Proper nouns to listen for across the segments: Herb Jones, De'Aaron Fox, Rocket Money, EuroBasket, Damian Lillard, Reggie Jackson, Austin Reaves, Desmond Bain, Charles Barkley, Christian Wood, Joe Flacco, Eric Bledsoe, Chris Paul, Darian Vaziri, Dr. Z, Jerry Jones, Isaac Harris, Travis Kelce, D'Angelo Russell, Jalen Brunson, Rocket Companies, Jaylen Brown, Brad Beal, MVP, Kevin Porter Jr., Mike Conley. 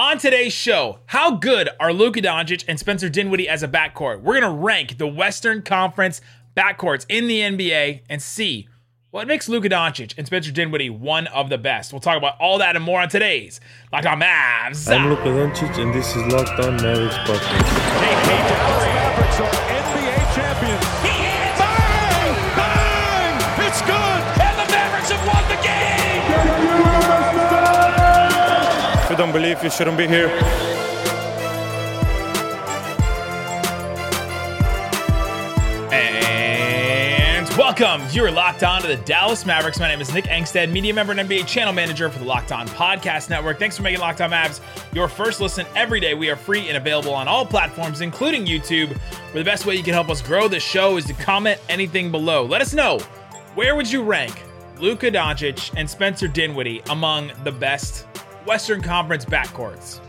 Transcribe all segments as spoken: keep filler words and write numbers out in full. On today's show, how good are Luka Doncic and Spencer Dinwiddie as a backcourt? We're going to rank the Western Conference backcourts in the N B A and see what makes Luka Doncic and Spencer Dinwiddie one of the best. We'll talk about all that and more on today's Locked On Mavs. I'm Luka Doncic, and this is Locked On Mavs Podcast. Don't believe you shouldn't be here. And welcome. You're locked on to the Dallas Mavericks. My name is Nick Angstadt, media member and N B A channel manager for the Locked On Podcast Network. Thanks for making Locked On Mavs your first listen every day. We are free and available on all platforms, including YouTube, where the best way you can help us grow this show is to comment anything below. Let us know, where would you rank Luka Doncic and Spencer Dinwiddie among the best Western Conference backcourts?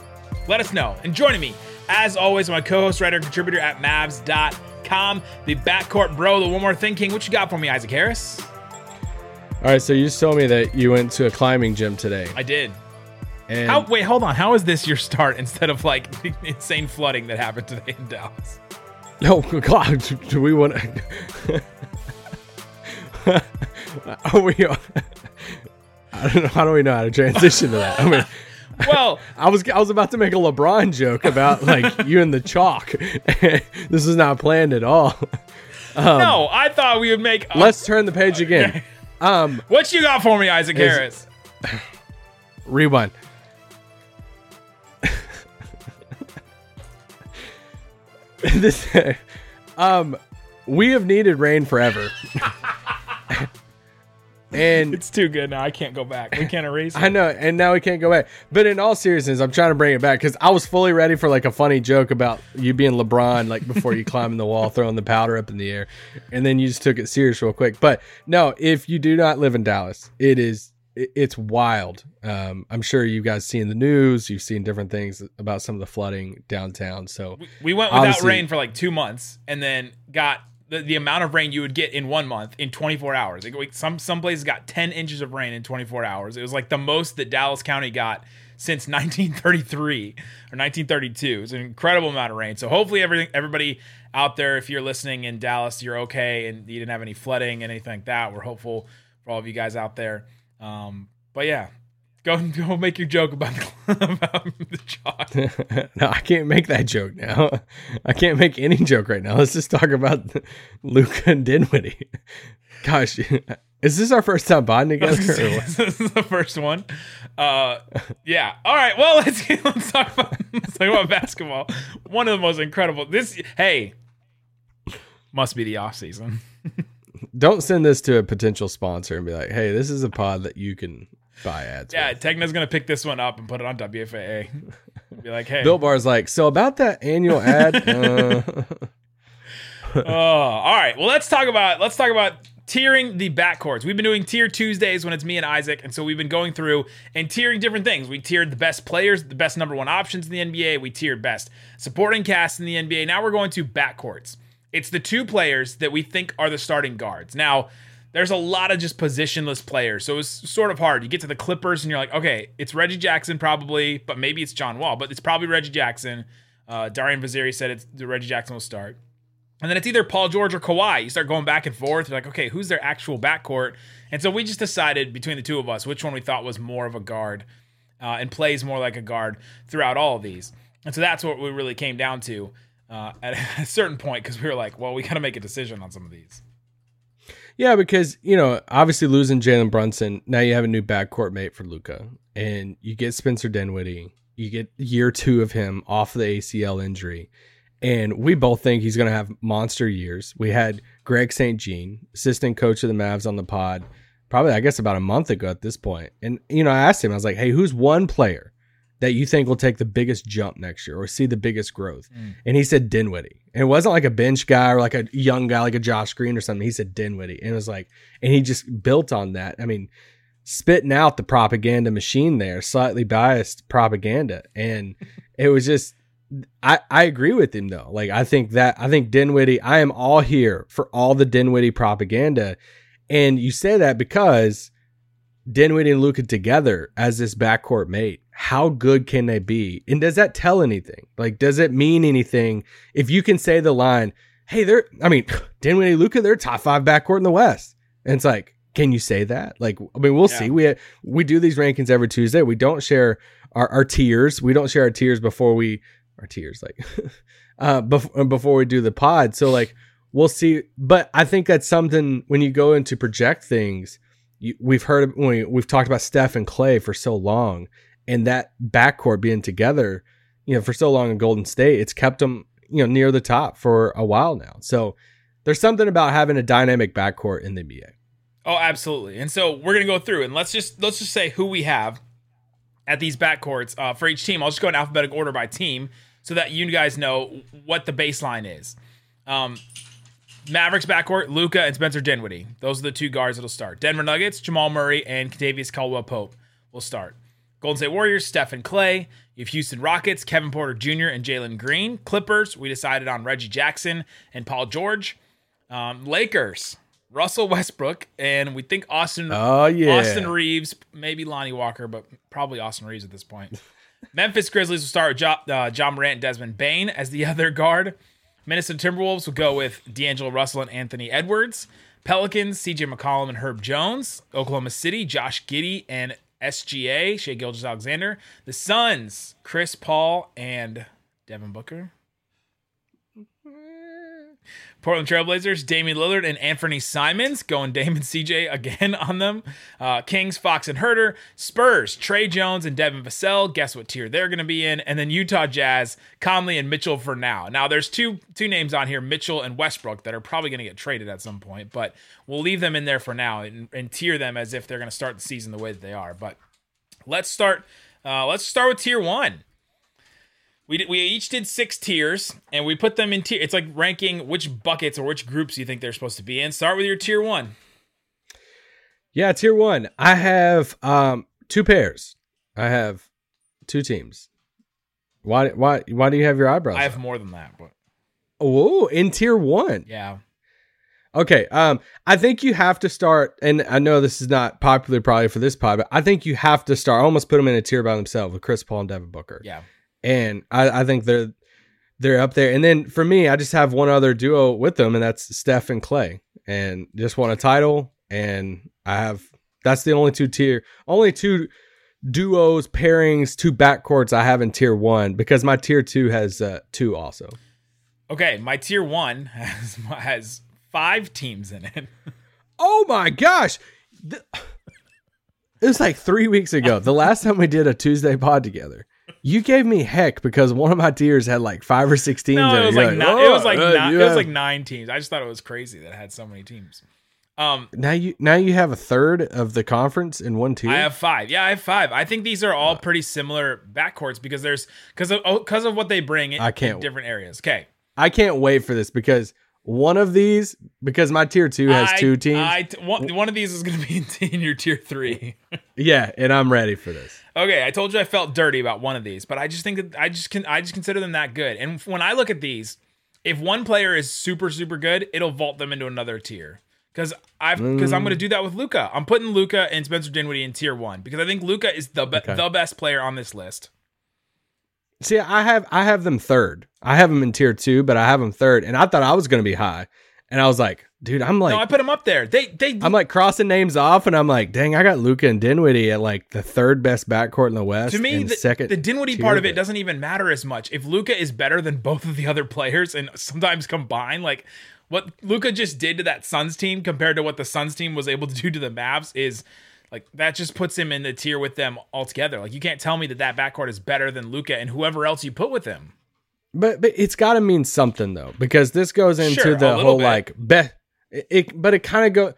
Let us know. And joining me, as always, my co-host, writer, and contributor at Mavs dot com, the backcourt bro, the One More Thing King. What you got for me, Isaac Harris? All right, so you just told me that you went to a climbing gym today. I did. And How, wait, hold on. How is this your start instead of like the insane flooding that happened today in Dallas? Oh, God. Do we want to... Are we... I don't know. How do we know how to transition to that? I mean, well, I was I was about to make a LeBron joke about like you and the chalk. This is not planned at all. Um, no, I thought we would make. A- let's turn the page again. Um, what you got for me, Isaac is, Harris? Rewind. This, um, we have needed rain forever. And it's too good now. I can't go back. We can't erase it. I know, and now we can't go back. But in all seriousness, I'm trying to bring it back because I was fully ready for like a funny joke about you being LeBron, like before you climbing the wall, throwing the powder up in the air, and then you just took it serious real quick. But no, if you do not live in Dallas, it is it's wild. Um, I'm sure you guys seen the news. You've seen different things about some of the flooding downtown. So we, we went without rain for like two months, and then got. The, the amount of rain you would get in one month in twenty-four hours. Like some some places got ten inches of rain in twenty-four hours. It was like the most that Dallas County got since nineteen thirty-three or nineteen thirty-two. It's an incredible amount of rain. So hopefully everything everybody out there, if you're listening in Dallas, you're okay and you didn't have any flooding and anything like that. We're hopeful for all of you guys out there. Um, but yeah, go go make your joke about the, about the chalk. No, I can't make that joke now. I can't make any joke right now. Let's just talk about Luka and Dinwiddie. Gosh, is this our first time bonding together? This is the first one. Uh, yeah. All right. Well, let's let's talk about let's talk about basketball. One of the most incredible. This hey, must be the off season. Don't send this to a potential sponsor and be like, "Hey, this is a pod that you can." Buy ads. Yeah, with. Tegna's gonna pick this one up and put it on W F A A. Be like, hey, Bill Barr's like, so about that annual ad. uh. oh, all right. Well, let's talk about let's talk about tiering the backcourts. We've been doing tier Tuesdays when it's me and Isaac, and so we've been going through and tiering different things. We tiered the best players, the best number one options in the N B A. We tiered best supporting cast in the N B A. Now we're going to backcourts. It's the two players that we think are the starting guards. Now, there's a lot of just positionless players, so it was sort of hard. You get to the Clippers, and you're like, okay, it's Reggie Jackson probably, but maybe it's John Wall, but it's probably Reggie Jackson. Uh, Darian Vaziri said it's Reggie Jackson will start. And then it's either Paul George or Kawhi. You start going back and forth. You're like, okay, who's their actual backcourt? And so we just decided between the two of us which one we thought was more of a guard uh, and plays more like a guard throughout all of these. And so that's what we really came down to uh, at a certain point because we were like, well, we got to make a decision on some of these. Yeah, because, you know, obviously losing Jalen Brunson, now you have a new backcourt mate for Luka. And you get Spencer Dinwiddie. You get year two of him off the A C L injury. And we both think he's going to have monster years. We had Greg Saint Jean, assistant coach of the Mavs, on the pod probably, I guess, about a month ago at this point. And, you know, I asked him, I was like, hey, who's one player that you think will take the biggest jump next year or see the biggest growth? Mm. And he said Dinwiddie. And it wasn't like a bench guy or like a young guy, like a Josh Green or something. He said Dinwiddie. And it was like, and he just built on that. I mean, spitting out the propaganda machine there, slightly biased propaganda. And it was just, I, I agree with him though. Like, I think that, I think Dinwiddie, I am all here for all the Dinwiddie propaganda. And you say that because Dinwiddie and Luka together as this backcourt mate how good can they be? And does that tell anything? Like, does it mean anything? If you can say the line, hey, they're, I mean, Dinwiddie, Luka, they're top five backcourt in the West. And it's like, can you say that? Like, I mean, we'll yeah. see. We we do these rankings every Tuesday. We don't share our, our tiers. We don't share our tiers before we, our tiers, like, uh, before, before we do the pod. So, like, we'll see. But I think that's something when you go into project things, you, we've heard, we, we've talked about Steph and Klay for so long. And that backcourt being together, you know, for so long in Golden State, it's kept them, you know, near the top for a while now. So there's something about having a dynamic backcourt in the N B A. Oh, absolutely. And so we're gonna go through and let's just let's just say who we have at these backcourts uh, for each team. I'll just go in alphabetical order by team so that you guys know what the baseline is. Um, Mavericks backcourt: Luka and Spencer Dinwiddie. Those are the two guards that'll start. Denver Nuggets: Jamal Murray and Kadavious Caldwell-Pope will start. Golden State Warriors, Steph and Klay. You have Houston Rockets, Kevin Porter Junior and Jalen Green. Clippers, we decided on Reggie Jackson and Paul George. Um, Lakers, Russell Westbrook, and we think Austin, oh, yeah. Austin Reaves, maybe Lonnie Walker, but probably Austin Reaves at this point. Memphis Grizzlies will start with John, uh, John Morant and Desmond Bain as the other guard. Minnesota Timberwolves will go with D'Angelo Russell and Anthony Edwards. Pelicans, C J McCollum and Herb Jones. Oklahoma City, Josh Giddey and S G A, Shai Gilgeous-Alexander. The Suns, Chris Paul and Devin Booker. Portland Trailblazers, Damian Lillard and Anthony Simons. Going Dame and C J again on them. Uh, Kings, Fox and Herter. Spurs, Trey Jones and Devin Vassell. Guess what tier they're going to be in. And then Utah Jazz, Conley and Mitchell for now. Now, there's two two names on here, Mitchell and Westbrook, that are probably going to get traded at some point. But we'll leave them in there for now and, and tier them as if they're going to start the season the way that they are. But let's start, uh, let's start with tier one. We did, we each did six tiers, and we put them in tier. It's like ranking which buckets or which groups you think they're supposed to be in. Start with your tier one. Yeah, tier one. I have um, two pairs. I have two teams. Why why why do you have your eyebrows? I have up? More than that, but oh, in tier one. Yeah. Okay. Um, I think you have to start, and I know this is not popular probably for this pod, but I think you have to start. I almost put them in a tier by themselves with Chris Paul and Devin Booker. Yeah. And I, I think they're they're up there. And then for me, I just have one other duo with them, and that's Steph and Klay. And just won a title, and I have that's the only two tier, only two duos, pairings, two backcourts I have in tier one, because my tier two has uh, two also. Okay, my tier one has has five teams in it. Oh my gosh! The, it was like three weeks ago, the last time we did a Tuesday pod together. You gave me heck because one of my tiers had like five or six teams. No, it was like, like no, it was like uh, nine, it was like nine teams. I just thought it was crazy that it had so many teams. Um, now you now you have a third of the conference in one tier. I have five. Yeah, I have five. I think these are all wow. pretty similar backcourts because there's because of because of what they bring in, I can't, in different areas. Okay, I can't wait for this because one of these because my tier two has I, two teams. I, one, one of these is going to be in, in your tier three. Yeah, and I'm ready for this. Okay, I told you I felt dirty about one of these, but I just think that I just can I just consider them that good. And when I look at these, if one player is super super good, it'll vault them into another tier. Because I've because mm. I'm going to do that with Luka. I'm putting Luka and Spencer Dinwiddie in tier one because I think Luka is the be- okay. the best player on this list. See, I have I have them third. I have them in tier two, but I have them third, and I thought I was going to be high, and I was like, dude, I'm like, no, I put them up there. They, they, I'm like crossing names off, and I'm like, dang, I got Luka and Dinwiddie at like the third best backcourt in the West. To me, the, second the Dinwiddie part of it doesn't even matter as much. If Luka is better than both of the other players, and sometimes combined, like what Luka just did to that Suns team compared to what the Suns team was able to do to the Mavs is like that just puts him in the tier with them altogether. Like you can't tell me that that backcourt is better than Luka and whoever else you put with him. But but it's got to mean something though, because this goes into sure, the whole bit. like best. It, it, but it kind of go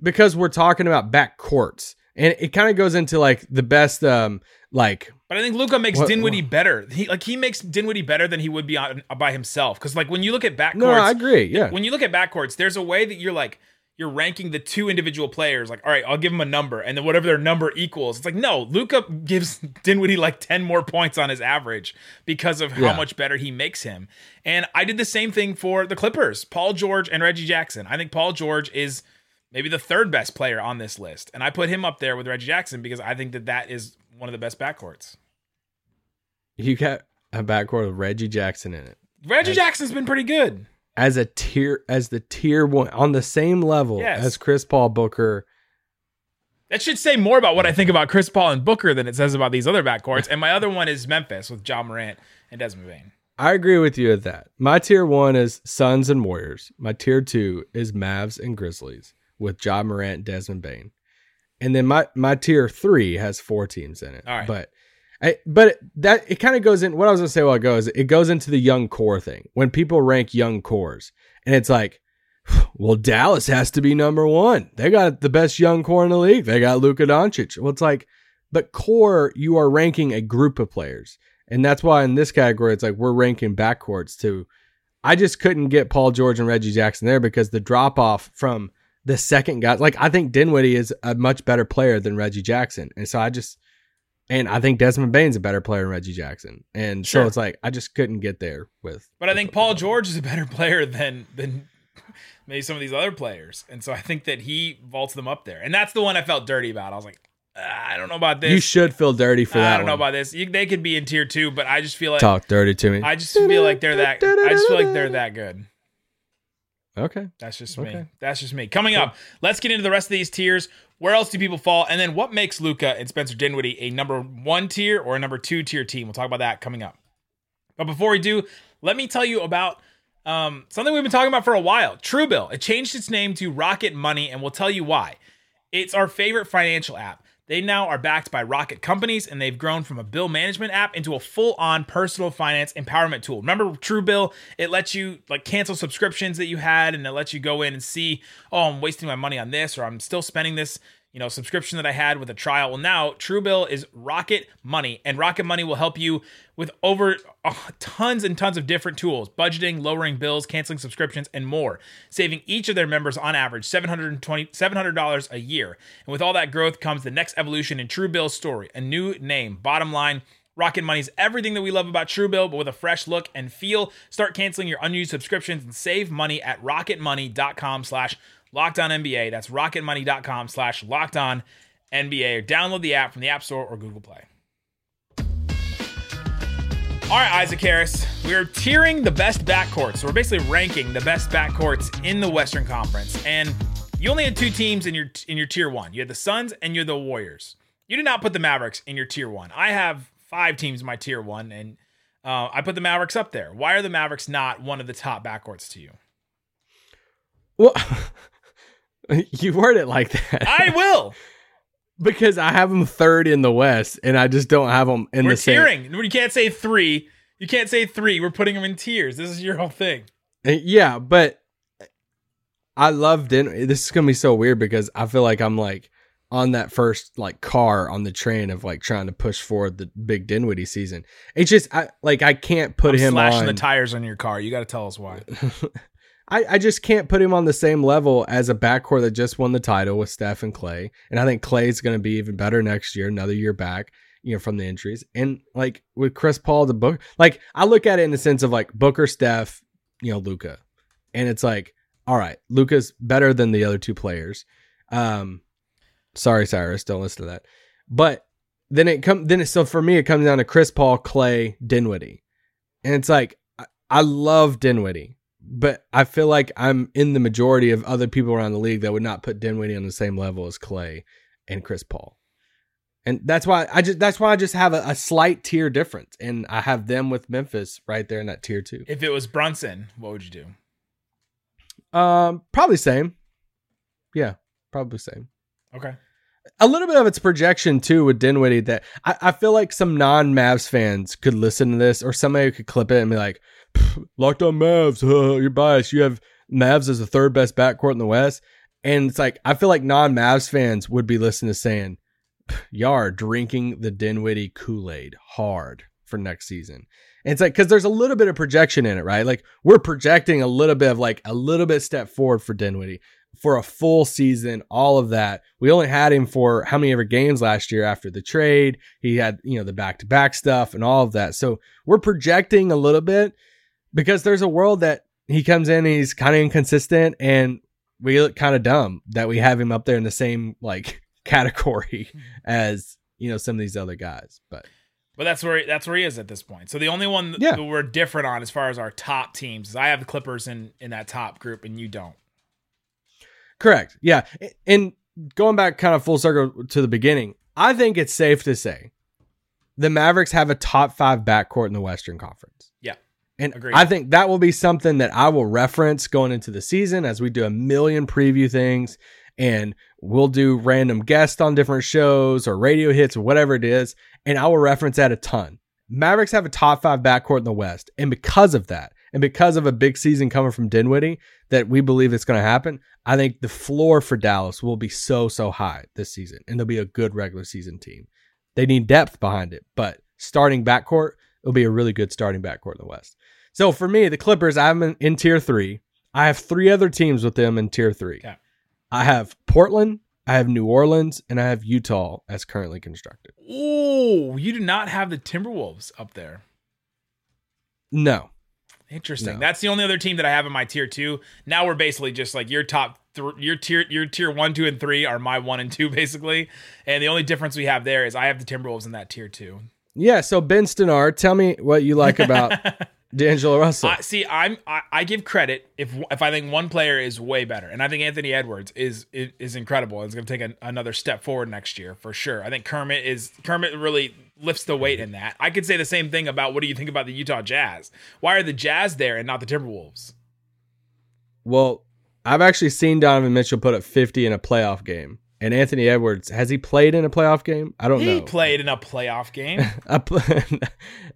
because we're talking about backcourts, and it kind of goes into like the best, um, like. But I think Luka makes what, Dinwiddie what? better. He like he makes Dinwiddie better than he would be on, by himself. Because like when you look at backcourts, no, I agree. Yeah, when you look at backcourts, there's a way that you're like you're ranking the two individual players. Like, all right, I'll give them a number, and then whatever their number equals, it's like no, Luka gives Dinwiddie like ten more points on his average because of yeah. how much better he makes him. And I did the same thing for the Clippers, Paul George and Reggie Jackson. I think Paul George is maybe the third best player on this list. And I put him up there with Reggie Jackson because I think that that is one of the best backcourts. You got a backcourt with Reggie Jackson in it. Reggie as, Jackson's been pretty good. As a tier, as the tier one, on the same level yes. as Chris Paul, Booker. That should say more about what I think about Chris Paul and Booker than it says about these other backcourts. And my other one is Memphis with John Morant and Desmond Bain. I agree with you at that. My tier one is Suns and Warriors. My tier two is Mavs and Grizzlies with John Morant, Desmond Bain. And then my, my tier three has four teams in it. All right. But I, but that it kind of goes in. What I was going to say while it goes, it goes into the young core thing. When people rank young cores, and it's like, well, Dallas has to be number one. They got the best young core in the league. They got Luka Doncic. Well, it's like, but core, you are ranking a group of players. And that's why in this category, it's like we're ranking backcourts too. I just couldn't get Paul George and Reggie Jackson there because the drop off from the second guy, like I think Dinwiddie is a much better player than Reggie Jackson. And so I just, and I think Desmond Bain's a better player than Reggie Jackson. And sure. so it's like, I just couldn't get there with. But I think Paul George is a better player than, than maybe some of these other players. And so I think that he vaults them up there. And that's the one I felt dirty about. I was like, I don't know about this. You should feel dirty for I that. I don't know one. about this. You, they could be in tier two, but I just feel like talk dirty to me. I just feel like they're that. I just feel like they're that good. Okay, that's just okay. me. That's just me. Coming up, let's get into the rest of these tiers. Where else do people fall? And then what makes Luka and Spencer Dinwiddie a number one tier or a number two tier team? We'll talk about that coming up. But before we do, let me tell you about um, something we've been talking about for a while. Truebill. It changed its name to Rocket Money, and we'll tell you why. It's our favorite financial app. They now are backed by Rocket Companies, and they've grown from a bill management app into a full-on personal finance empowerment tool. Remember Truebill? It lets you like cancel subscriptions that you had, and it lets you go in and see, oh, I'm wasting my money on this, or I'm still spending this, you know, subscription that I had with a trial. Well, now Truebill is Rocket Money, and Rocket Money will help you with over oh, tons and tons of different tools, budgeting, lowering bills, canceling subscriptions, and more, saving each of their members on average seven hundred twenty dollars a year. And with all that growth comes the next evolution in Truebill's story, a new name. Bottom line, Rocket Money is everything that we love about Truebill, but with a fresh look and feel. Start canceling your unused subscriptions and save money at rocketmoney.com slash LockedOnNBA. That's rocketmoney.com slash LockedOnNBA. Or download the app from the App Store or Google Play. All right, Isaac Harris, we are tiering the best backcourts. So we're basically ranking the best backcourts in the Western Conference. And you only had two teams in your in your tier one. You had the Suns and you had the Warriors. You did not put the Mavericks in your tier one. I have five teams in my tier one, and uh, I put the Mavericks up there. Why are the Mavericks not one of the top backcourts to you? Well... You word it like that. I will. Because I have them third in the West, and I just don't have them in We're the tiering. same. We're tiering. You can't say three. You can't say three. We're putting them in tiers. This is your whole thing. Yeah, but I love Dinwiddie. This is going to be so weird because I feel like I'm like on that first like car on the train of like trying to push forward the big Dinwiddie season. It's just I like I can't put I'm him slashing on. the tires on your car. You got to tell us why. I, I just can't put him on the same level as a backcourt that just won the title with Steph and Klay. And I think Klay's going to be even better next year, another year back, you know, from the injuries. And like with Chris Paul, the book, like I look at it in the sense of like Booker, Steph, you know, Luka. And it's like, all right, Luka's better than the other two players. Um, sorry, Cyrus, don't listen to that. But then it come, then it, so for me, it comes down to Chris Paul, Klay, Dinwiddie. And it's like, I, I love Dinwiddie. But I feel like I'm in the majority of other people around the league that would not put Dinwiddie on the same level as Klay and Chris Paul. And that's why I just, that's why I just have a, a slight tier difference. And I have them with Memphis right there in that tier two. If it was Brunson, what would you do? Um, probably same. Yeah, probably same. Okay. A little bit of its projection too with Dinwiddie that I, I feel like some non-Mavs fans could listen to this or somebody could clip it and be like, Locked On Mavs, uh, you're biased. You have Mavs as the third best backcourt in the West. And it's like, I feel like non-Mavs fans would be listening to saying, y'all are drinking the Dinwiddie Kool-Aid hard for next season. And it's like, because there's a little bit of projection in it, right? Like we're projecting a little bit of like a little bit step forward for Dinwiddie for a full season, all of that. We only had him for how many ever games last year after the trade. He had, you know, the back-to-back stuff and all of that. So we're projecting a little bit. Because there's a world that he comes in and he's kind of inconsistent and we look kind of dumb that we have him up there in the same like category as, you know, some of these other guys. But But that's where he, that's where he is at this point. So the only one yeah. that we're different on as far as our top teams is I have the Clippers in, in that top group and you don't. Correct. Yeah. And going back kind of full circle to the beginning, I think it's safe to say the Mavericks have a top five backcourt in the Western Conference. Yeah. And agreed. I think that will be something that I will reference going into the season as we do a million preview things and we'll do random guests on different shows or radio hits or whatever it is. And I will reference that a ton. Mavericks have a top five backcourt in the West. And because of that, and because of a big season coming from Dinwiddie that we believe it's going to happen, I think the floor for Dallas will be so, so high this season. And they'll be a good regular season team. They need depth behind it, but starting backcourt, it'll be a really good starting backcourt in the West. So for me, the Clippers, I'm in, in tier three. I have three other teams with them in tier three. Okay. I have Portland, I have New Orleans, and I have Utah as currently constructed. Oh, you do not have the Timberwolves up there. No. Interesting. No. That's the only other team that I have in my tier two. Now we're basically just like your top th- your tier your tier one, two, and three are my one and two basically. And the only difference we have there is I have the Timberwolves in that tier two. Yeah. So Ben Stenard, tell me what you like about D'Angelo Russell. I, see, I'm I, I give credit if if I think one player is way better, and I think Anthony Edwards is is, is incredible. It's going to take an, another step forward next year for sure. I think Kermit is Kermit really lifts the weight in that. I could say the same thing about what do you think about the Utah Jazz? Why are the Jazz there and not the Timberwolves? Well, I've actually seen Donovan Mitchell put up fifty in a playoff game. And Anthony Edwards, has he played in a playoff game? I don't he know. He played in a playoff game.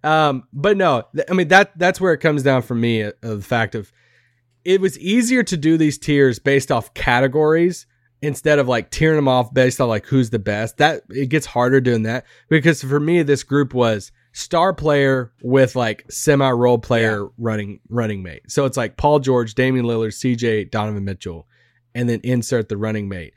um, but no, I mean, that that's where it comes down for me, uh, the fact of it was easier to do these tiers based off categories instead of like tearing them off based on like who's the best. That it gets harder doing that because for me, this group was star player with like semi-role player yeah. running running mate. So it's like Paul George, Damian Lillard, C J, Donovan Mitchell, and then insert the running mate.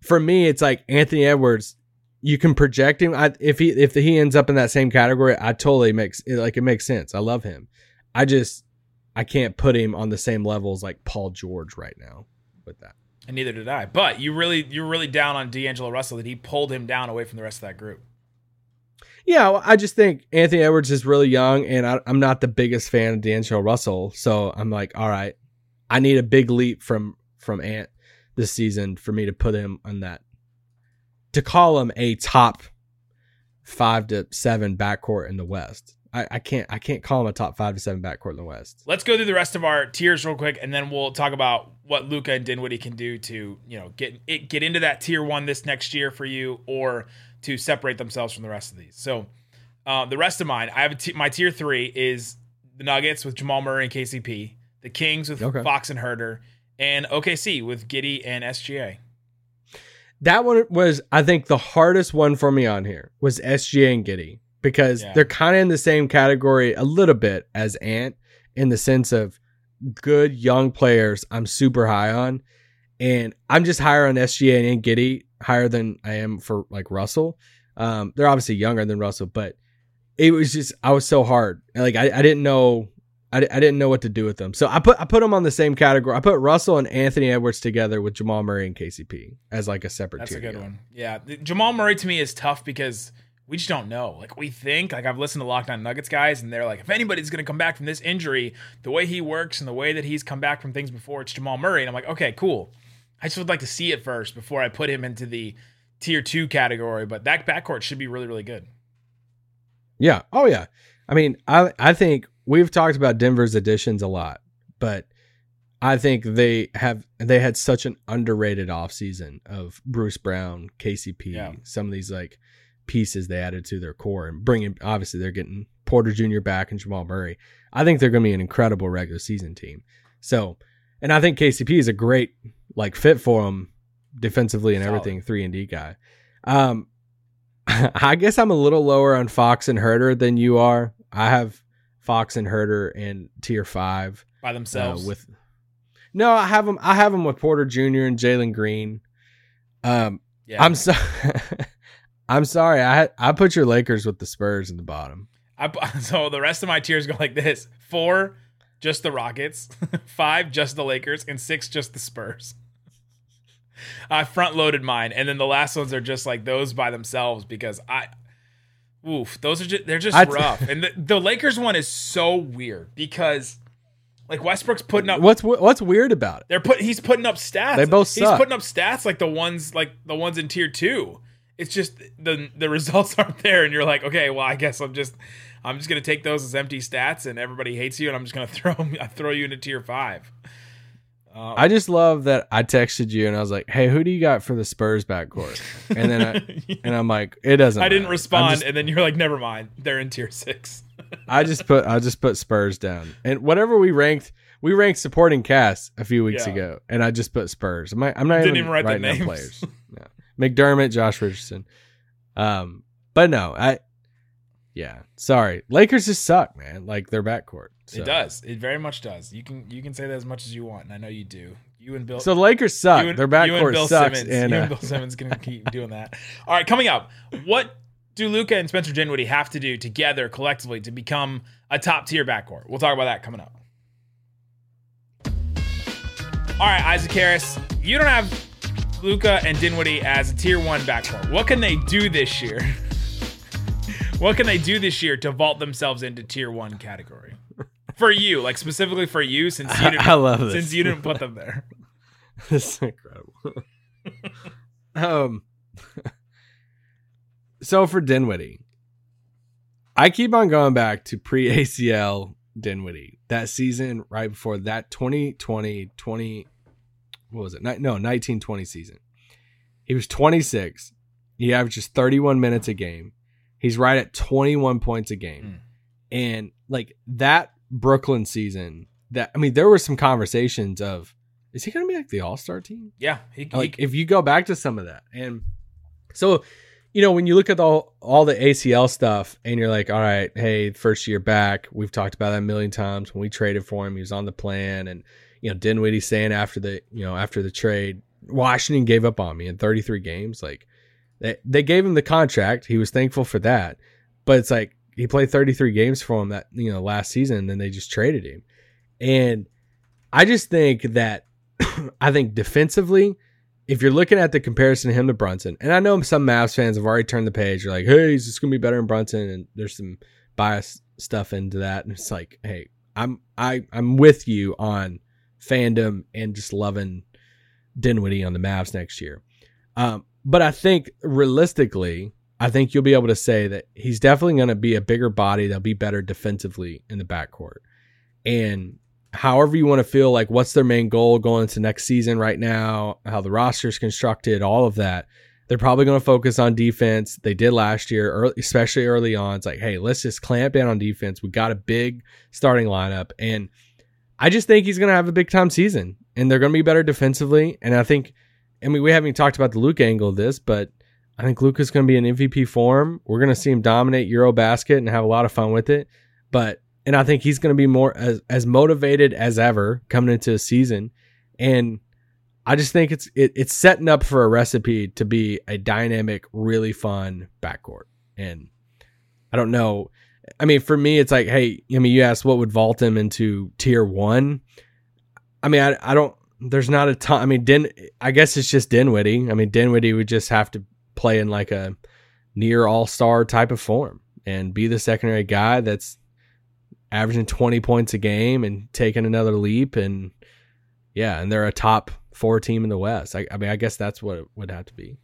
For me, it's like Anthony Edwards. You can project him. I, if he if he ends up in that same category, I totally makes it like it makes sense. I love him. I just I can't put him on the same level as like Paul George right now with that. And neither did I. But you really you're really down on D'Angelo Russell that he pulled him down away from the rest of that group. Yeah, well, I just think Anthony Edwards is really young, and I, I'm not the biggest fan of D'Angelo Russell. So I'm like, all right, I need a big leap from from Ant this season for me to put him on that, to call him a top five to seven backcourt in the West. I, I can't, I can't call him a top five to seven backcourt in the West. Let's go through the rest of our tiers real quick. And then we'll talk about what Luka and Dinwiddie can do to, you know, get it, get into that tier one this next year for you, or to separate themselves from the rest of these. So uh, the rest of mine, I have a t- my tier three is the Nuggets with Jamal Murray and K C P, the Kings with okay. Fox and Herder, and O K C with Giddey and S G A. That one was, I think, the hardest one for me on here was S G A and Giddey because yeah. they're kind of in the same category a little bit as Ant in the sense of good young players I'm super high on. And I'm just higher on S G A and Giddey, higher than I am for like Russell. Um, they're obviously younger than Russell, but it was just, I was so hard. Like I, I didn't know I didn't know what to do with them. So I put I put them on the same category. I put Russell and Anthony Edwards together with Jamal Murray and K C P as like a separate That's tier. That's a good one. Yeah. Jamal Murray to me is tough because we just don't know. Like we think, like I've listened to Locked On Nuggets guys and they're like, if anybody's going to come back from this injury, the way he works and the way that he's come back from things before, it's Jamal Murray. And I'm like, okay, cool. I just would like to see it first before I put him into the tier two category. But that backcourt should be really, really good. Yeah. Oh yeah. I mean, I I think, we've talked about Denver's additions a lot, but I think they have they had such an underrated offseason of Bruce Brown, K C P, yeah. some of these like pieces they added to their core and bringing. Obviously, they're getting Porter Junior back and Jamal Murray. I think they're going to be an incredible regular season team. So, and I think K C P is a great like fit for them defensively and Solid. everything. Three and D guy. Um, I guess I'm a little lower on Fox and Herter than you are. I have Fox and Herter in tier five by themselves. Uh, with no, I have them. I have them with Porter Junior and Jalen Green. Um, yeah. I'm so I'm sorry. I I put your Lakers with the Spurs in the bottom. I, so the rest of my tiers go like this: four, just the Rockets; five, just the Lakers; and six, just the Spurs. I front loaded mine, and then the last ones are just like those by themselves because I. Oof, those are just, they're just I, rough. And the, the Lakers one is so weird because like Westbrook's putting up What's what's weird about it? They're put he's putting up stats. They both suck. He's putting up stats like the ones like the ones in tier two. It's just the the results aren't there and you're like, "Okay, well, I guess I'm just I'm just going to take those as empty stats and everybody hates you and I'm just going to throw I throw you into tier five." Um, I just love that I texted you and I was like, "Hey, who do you got for the Spurs backcourt?" And then I, yeah. and I'm like, "It doesn't." I matter. didn't respond, just, and then you're like, "Never mind, they're in tier six." I just put I just put Spurs down, and whatever we ranked, we ranked supporting cast a few weeks yeah. ago, and I just put Spurs. I'm not, I'm not didn't even, even write the names. Players. No. McDermott, Josh Richardson, um, but no, I, yeah, sorry, Lakers just suck, man. Like their backcourt. So. It does. It very much does. You can you can say that as much as you want, and I know you do. You and Bill. So the Lakers suck. And, Their backcourt sucks. Simmons, and, uh, you and Bill Simmons can keep doing that. All right, coming up, what do Luka and Spencer Dinwiddie have to do together collectively to become a top tier backcourt? We'll talk about that coming up. All right, Isaac Harris, you don't have Luka and Dinwiddie as a tier one backcourt. What can they do this year? What can they do this year to vault themselves into tier one category? For you, like specifically for you, since you didn't, I love this. Since you didn't put them there. This is incredible. um, so for Dinwiddie, I keep on going back to pre-A C L Dinwiddie. That season right before that twenty twenty, twenty, what was it? No, nineteen twenty season. He was twenty-six. He averages thirty-one minutes a game. He's right at twenty-one points a game. Mm. And like that Brooklyn season, that I mean, there were some conversations of, is he going to be like the all-star team? Yeah. He, like he, if you go back to some of that. And so, you know, when you look at the, all the A C L stuff and you're like, all right, hey, first year back, we've talked about that a million times. When we traded for him, he was on the plan. And, you know, Dinwiddie saying after the, you know, after the trade, Washington gave up on me in thirty-three games. Like they, they gave him the contract. He was thankful for that, but it's like, he played thirty-three games for him that, you know, last season, and then they just traded him. And I just think that I think defensively, if you're looking at the comparison of him to Brunson, and I know some Mavs fans have already turned the page. You're like, hey, he's just going to be better than Brunson. And there's some bias stuff into that. And it's like, hey, I'm, I, I'm with you on fandom and just loving Dinwiddie on the Mavs next year. Um, but I think realistically, I think you'll be able to say that he's definitely going to be a bigger body. That'll be better defensively in the backcourt. And however you want to feel like what's their main goal going into next season right now, how the roster is constructed, all of that, they're probably going to focus on defense. They did last year, early, especially early on. It's like, hey, let's just clamp down on defense. We got a big starting lineup. And I just think he's going to have a big time season and they're going to be better defensively. And I think, I mean, we haven't even talked about the Luka angle of this, but I think Luka's going to be an M V P form. We're going to see him dominate EuroBasket and have a lot of fun with it. But, and I think he's going to be more as, as motivated as ever coming into a season. And I just think it's, it, it's setting up for a recipe to be a dynamic, really fun backcourt. And I don't know. I mean, for me, it's like, hey, I mean, you asked what would vault him into tier one. I mean, I, I don't, there's not a ton. I mean, Din, I guess it's just Dinwiddie. I mean, Dinwiddie would just have to play in like a near all-star type of form and be the secondary guy that's averaging twenty points a game and taking another leap. And yeah, and they're a top four team in the West. I, I mean, I guess that's what it would have to be.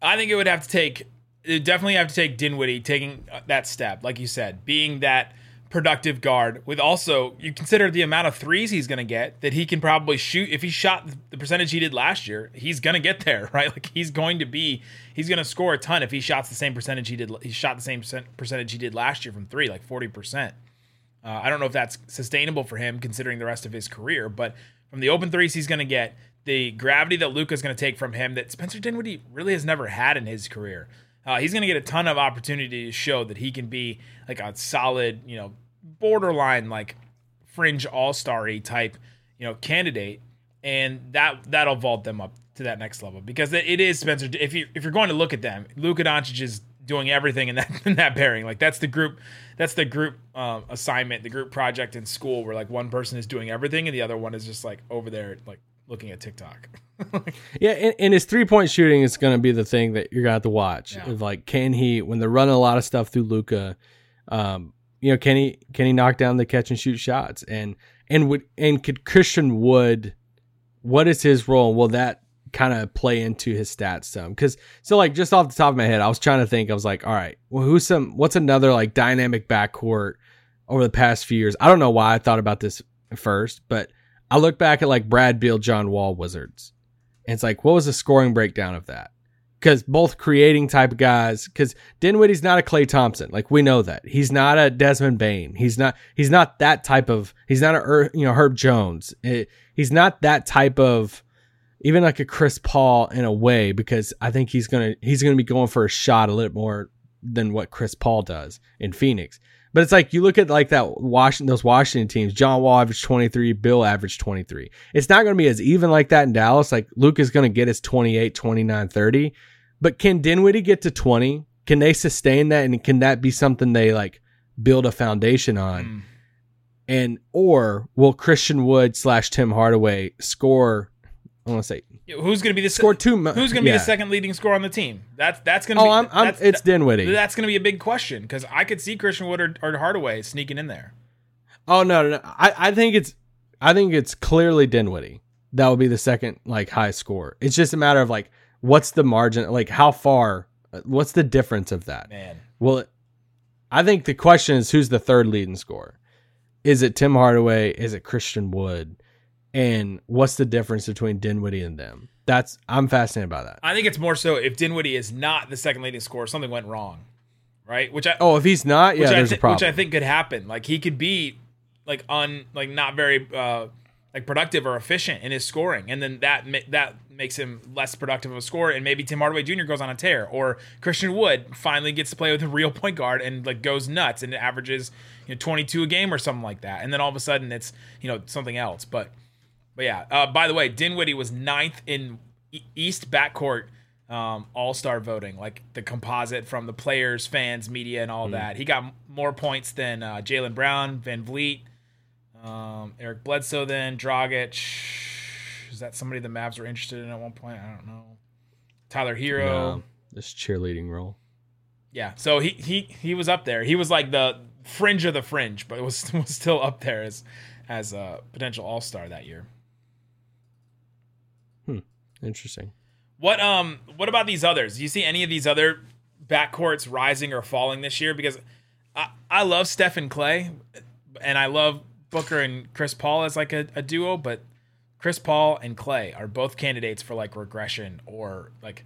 I think it would have to take, it definitely have to take Dinwiddie taking that step, like you said, being that productive guard with also, you consider the amount of threes he's going to get that he can probably shoot. If he shot the percentage he did last year, he's going to get there, right? Like he's going to be, he's going to score a ton if he shots the same percentage he did. He shot the same percentage he did last year from three, like forty percent. Uh, I don't know if that's sustainable for him considering the rest of his career, but from the open threes he's going to get, the gravity that Luka's going to take from him that Spencer Dinwiddie really has never had in his career. Uh, he's going to get a ton of opportunity to show that he can be like a solid, you know, borderline like fringe all-star-y type, you know, candidate, and that that'll vault them up to that next level because it is Spencer. If you if you're going to look at them, Luka Doncic is doing everything in that in that pairing. Like that's the group, that's the group um, assignment, the group project in school where like one person is doing everything and the other one is just like over there like looking at TikTok. yeah, and, and his three-point shooting is going to be the thing that you're going to have to watch. Yeah. Of like, can he, when they're running a lot of stuff through Luka, um, you know, can he can he knock down the catch-and-shoot shots? And and would and could Christian Wood, what is his role? Will that kind of play into his stats some? Because, so like, just off the top of my head, I was trying to think. I was like, all right, well, who's some, what's another, like, dynamic backcourt over the past few years? I don't know why I thought about this at first, but I look back at like Brad Beal, John Wall, Wizards. And it's like, what was the scoring breakdown of that? Because both creating type of guys, because Dinwiddie's not a Klay Thompson. Like, we know that. He's not a Desmond Bain. He's not, he's not that type of, he's not a, you know, Herb Jones. It, he's not that type of, even like a Chris Paul in a way, because I think he's going to, he's going to be going for a shot a little more than what Chris Paul does in Phoenix. But it's like, you look at like that Washington, those Washington teams, John Wall averaged twenty-three, Bill averaged twenty-three. It's not going to be as even like that in Dallas. Like, Luke is going to get his twenty-eight, twenty-nine, thirty, but can Dinwiddie get to twenty? Can they sustain that? And can that be something they like build a foundation on? Mm. And, or will Christian Wood slash Tim Hardaway score? I want to say, who's going to be the score two? Who's going to yeah. be the second leading scorer on the team? That's that's going to. Oh, be, I'm, I'm, that's, it's Dinwiddie. That's going to be a big question, because I could see Christian Wood or, or Hardaway sneaking in there. Oh no, no, no. I, I think it's I think it's clearly Dinwiddie that will be the second like high score. It's just a matter of like, what's the margin? Like, how far? What's the difference of that? Man, well, I think the question is, who's the third leading scorer? Is it Tim Hardaway? Is it Christian Wood? And what's the difference between Dinwiddie and them? That's I'm fascinated by that. I think it's more so if Dinwiddie is not the second leading scorer, something went wrong, right? Which I, oh, if he's not, yeah, there's th- a problem. Which I think could happen. Like, he could be like un like not very uh, like productive or efficient in his scoring, and then that ma- that makes him less productive of a scorer, and maybe Tim Hardaway Junior goes on a tear, or Christian Wood finally gets to play with a real point guard and like goes nuts and averages you know twenty-two a game or something like that, and then all of a sudden it's you know something else, but. But yeah, uh, by the way, Dinwiddie was ninth in e- East backcourt um, all-star voting, like the composite from the players, fans, media, and all mm. that. He got more points than uh, Jaylen Brown, Van Vliet, um, Eric Bledsoe, then Dragic. Is that somebody the Mavs were interested in at one point? I don't know. Tyler Hero. No, this cheerleading role. Yeah, so he he he was up there. He was like the fringe of the fringe, but was, was still up there as, as a potential all-star that year. Interesting. What um what about these others? Do you see any of these other backcourts rising or falling this year? Because I, I love Steph and Clay, and I love Booker and Chris Paul as like a, a duo, but Chris Paul and Clay are both candidates for like regression or like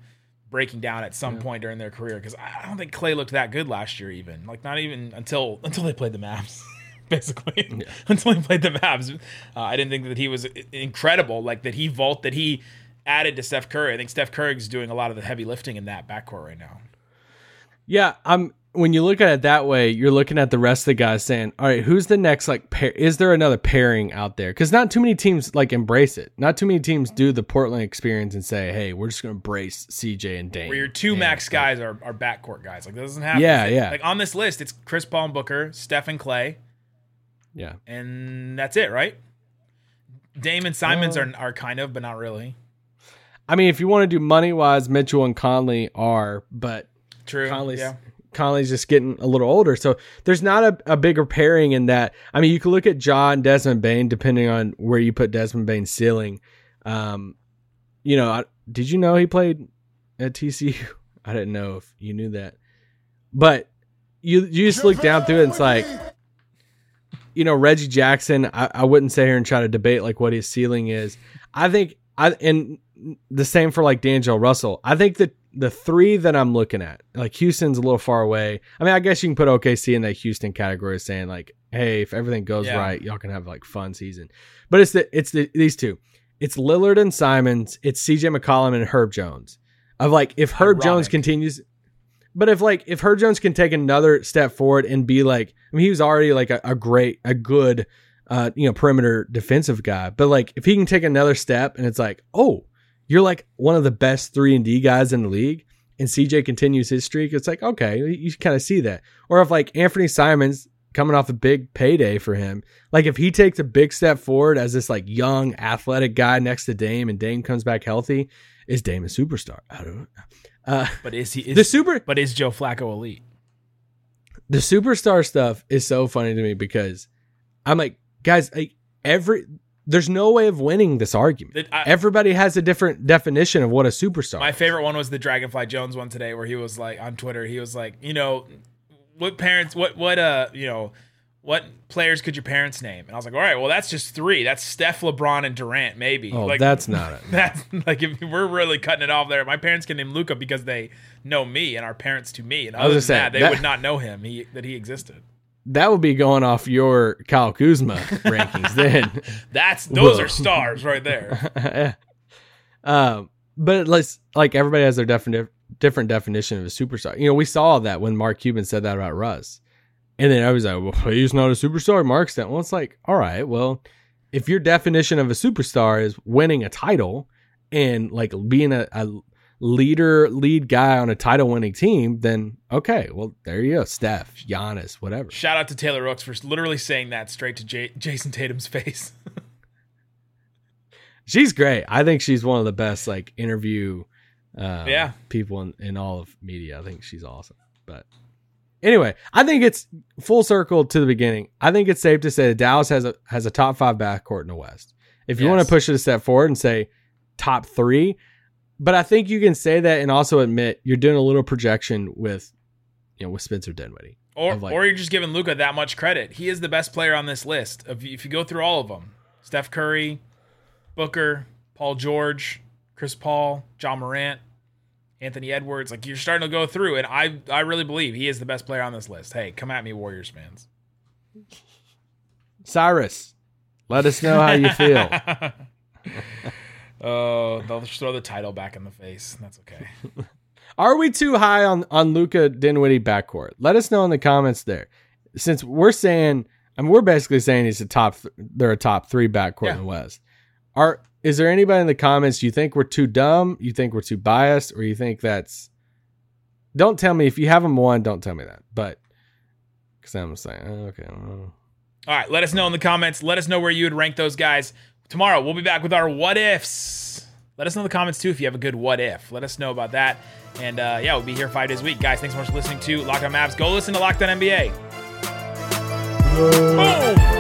breaking down at some yeah. point during their career. Because I don't think Clay looked that good last year, even like not even until until they played the Mavs. Basically, yeah. until he played the Mavs, uh, I didn't think that he was incredible. Like that he vault that he. added to Steph Curry. I think Steph Curry's doing a lot of the heavy lifting in that backcourt right now. Yeah, I'm. When you look at it that way, you're looking at the rest of the guys saying, all right, who's the next, like, pair? Is there another pairing out there? Because not too many teams, like, embrace it. Not too many teams do the Portland experience and say, hey, we're just going to embrace C J and Dame. Where your two and max guys are, are backcourt guys. Like, that doesn't happen. Yeah, like, yeah. Like, on this list, it's Chris Paul and Booker, Steph and Clay. Yeah. And that's it, right? Dame and Simons uh, are, are kind of, but not really. I mean, if you want to do money-wise, Mitchell and Conley are, but True, Conley's, yeah. Conley's just getting a little older. So there's not a, a bigger pairing in that. I mean, you can look at John, Desmond Bain, depending on where you put Desmond Bain's ceiling. Um, you know, I, did you know he played at T C U? I didn't know if you knew that. But you, you just look down through it and it's like, you know, Reggie Jackson, I, I wouldn't sit here and try to debate like what his ceiling is. I think – I and – the same for like D'Angelo Russell. I think that the three that I'm looking at, like Houston's a little far away. I mean, I guess you can put O K C in that Houston category saying like, hey, if everything goes yeah. right, y'all can have like fun season. But it's the, it's the, these two, it's Lillard and Simons. It's C J McCollum and Herb Jones. Of like, if Herb Ironic. Jones continues, but if like, if Herb Jones can take another step forward and be like, I mean, he was already like a, a great, a good, uh, you know, perimeter defensive guy. But like, if he can take another step and it's like, oh, you're like one of the best three and D guys in the league, and C J continues his streak. It's like, okay, you kind of see that. Or if like Anthony Simons coming off a big payday for him. Like, if he takes a big step forward as this like young athletic guy next to Dame, and Dame comes back healthy, is Dame a superstar? I don't know. Uh, but is he is, the super? But is Joe Flacco elite? The superstar stuff is so funny to me because I'm like, guys, like every there's no way of winning this argument. I, Everybody has a different definition of what a superstar. My is. favorite one was the Dragonfly Jones one today, where he was like on Twitter, he was like, you know, what parents, what what uh, you know, what players could your parents name? And I was like, all right, well, that's just three. That's Steph, LeBron, and Durant, maybe. Oh, like, that's not it. That's like, if we're really cutting it off there. My parents can name Luka because they know me and our parents to me. And other than saying, that, they that, would not know him, he, that he existed. That would be going off your Kyle Kuzma rankings then. That's Those Whoa. are stars right there. um, but let's, like, everybody has their defini- different definition of a superstar. You know, we saw that when Mark Cuban said that about Russ. And then I was like, well, he's not a superstar. Mark's that. Well, it's like, all right, well, if your definition of a superstar is winning a title and like being a, a leader, lead guy on a title winning team, then okay, well, there you go. Steph, Giannis, whatever. Shout out to Taylor Rooks for literally saying that straight to J- Jason Tatum's face. She's great. I think she's one of the best like interview um, yeah. people in, in all of media. I think she's awesome. But anyway, I think it's full circle to the beginning. I think it's safe to say that Dallas has a has a top five backcourt in the West. If you yes. want to push it a step forward and say top three, but I think you can say that and also admit you're doing a little projection with, you know, with Spencer Dinwiddie, or like, or you're just giving Luka that much credit. He is the best player on this list. If you, if you go through all of them, Steph Curry, Booker, Paul George, Chris Paul, John Morant, Anthony Edwards, like you're starting to go through, and I I really believe he is the best player on this list. Hey, come at me, Warriors fans. Cyrus, let us know how you feel. Oh, they'll just throw the title back in the face. That's okay. Are we too high on, on Luka Dinwiddie backcourt? Let us know in the comments there. Since we're saying, I mean, we're basically saying he's a top, they're a top three backcourt yeah. in the West. Are Is there anybody in the comments you think we're too dumb, you think we're too biased, or you think that's... Don't tell me. If you have them one, don't tell me that. But, because I'm saying, okay. I don't know. All right, let us know in the comments. Let us know where you would rank those guys. Tomorrow, we'll be back with our what ifs. Let us know in the comments, too, if you have a good what if. Let us know about that. And, uh, yeah, we'll be here five days a week. Guys, thanks so much for listening to Locked On Mavs. Go listen to Locked On N B A. Whoa. Boom!